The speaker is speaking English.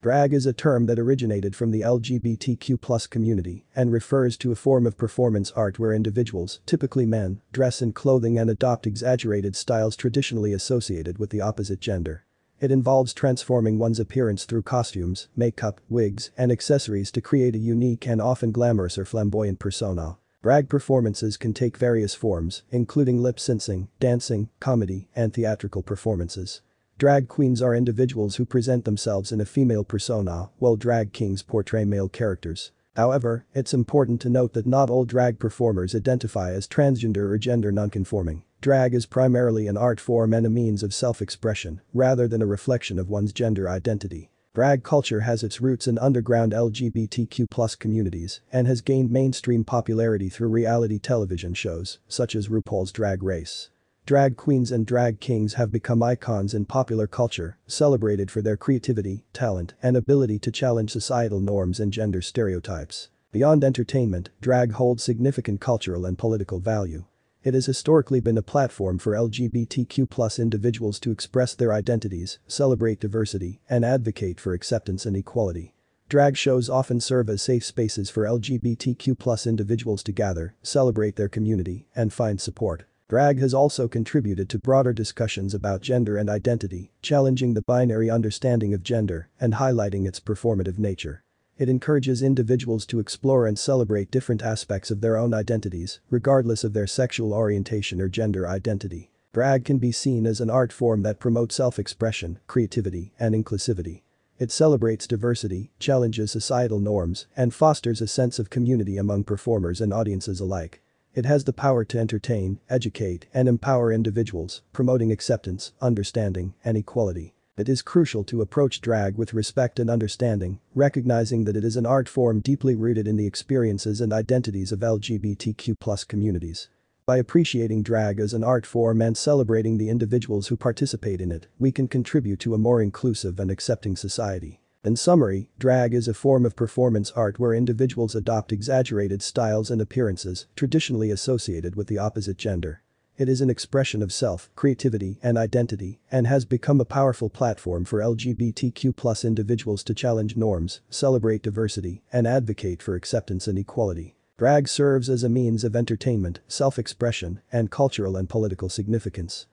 Drag is a term that originated from the LGBTQ+ community and refers to a form of performance art where individuals, typically men, dress in clothing and adopt exaggerated styles traditionally associated with the opposite gender. It involves transforming one's appearance through costumes, makeup, wigs, and accessories to create a unique and often glamorous or flamboyant persona. Drag performances can take various forms, including lip-syncing, dancing, comedy, and theatrical performances. Drag queens are individuals who present themselves in a female persona, while drag kings portray male characters. However, it's important to note that not all drag performers identify as transgender or gender nonconforming. Drag is primarily an art form and a means of self-expression, rather than a reflection of one's gender identity. Drag culture has its roots in underground LGBTQ+ communities and has gained mainstream popularity through reality television shows, such as RuPaul's Drag Race. Drag queens and drag kings have become icons in popular culture, celebrated for their creativity, talent, and ability to challenge societal norms and gender stereotypes. Beyond entertainment, drag holds significant cultural and political value. It has historically been a platform for LGBTQ+ individuals to express their identities, celebrate diversity, and advocate for acceptance and equality. Drag shows often serve as safe spaces for LGBTQ+ individuals to gather, celebrate their community, and find support. Drag has also contributed to broader discussions about gender and identity, challenging the binary understanding of gender and highlighting its performative nature. It encourages individuals to explore and celebrate different aspects of their own identities, regardless of their sexual orientation or gender identity. Drag can be seen as an art form that promotes self-expression, creativity, and inclusivity. It celebrates diversity, challenges societal norms, and fosters a sense of community among performers and audiences alike. It has the power to entertain, educate, and empower individuals, promoting acceptance, understanding, and equality. It is crucial to approach drag with respect and understanding, recognizing that it is an art form deeply rooted in the experiences and identities of LGBTQ+ communities. By appreciating drag as an art form and celebrating the individuals who participate in it, we can contribute to a more inclusive and accepting society. In summary, drag is a form of performance art where individuals adopt exaggerated styles and appearances traditionally associated with the opposite gender. It is an expression of self, creativity, and identity, and has become a powerful platform for LGBTQ+ individuals to challenge norms, celebrate diversity, and advocate for acceptance and equality. Drag serves as a means of entertainment, self-expression, and cultural and political significance.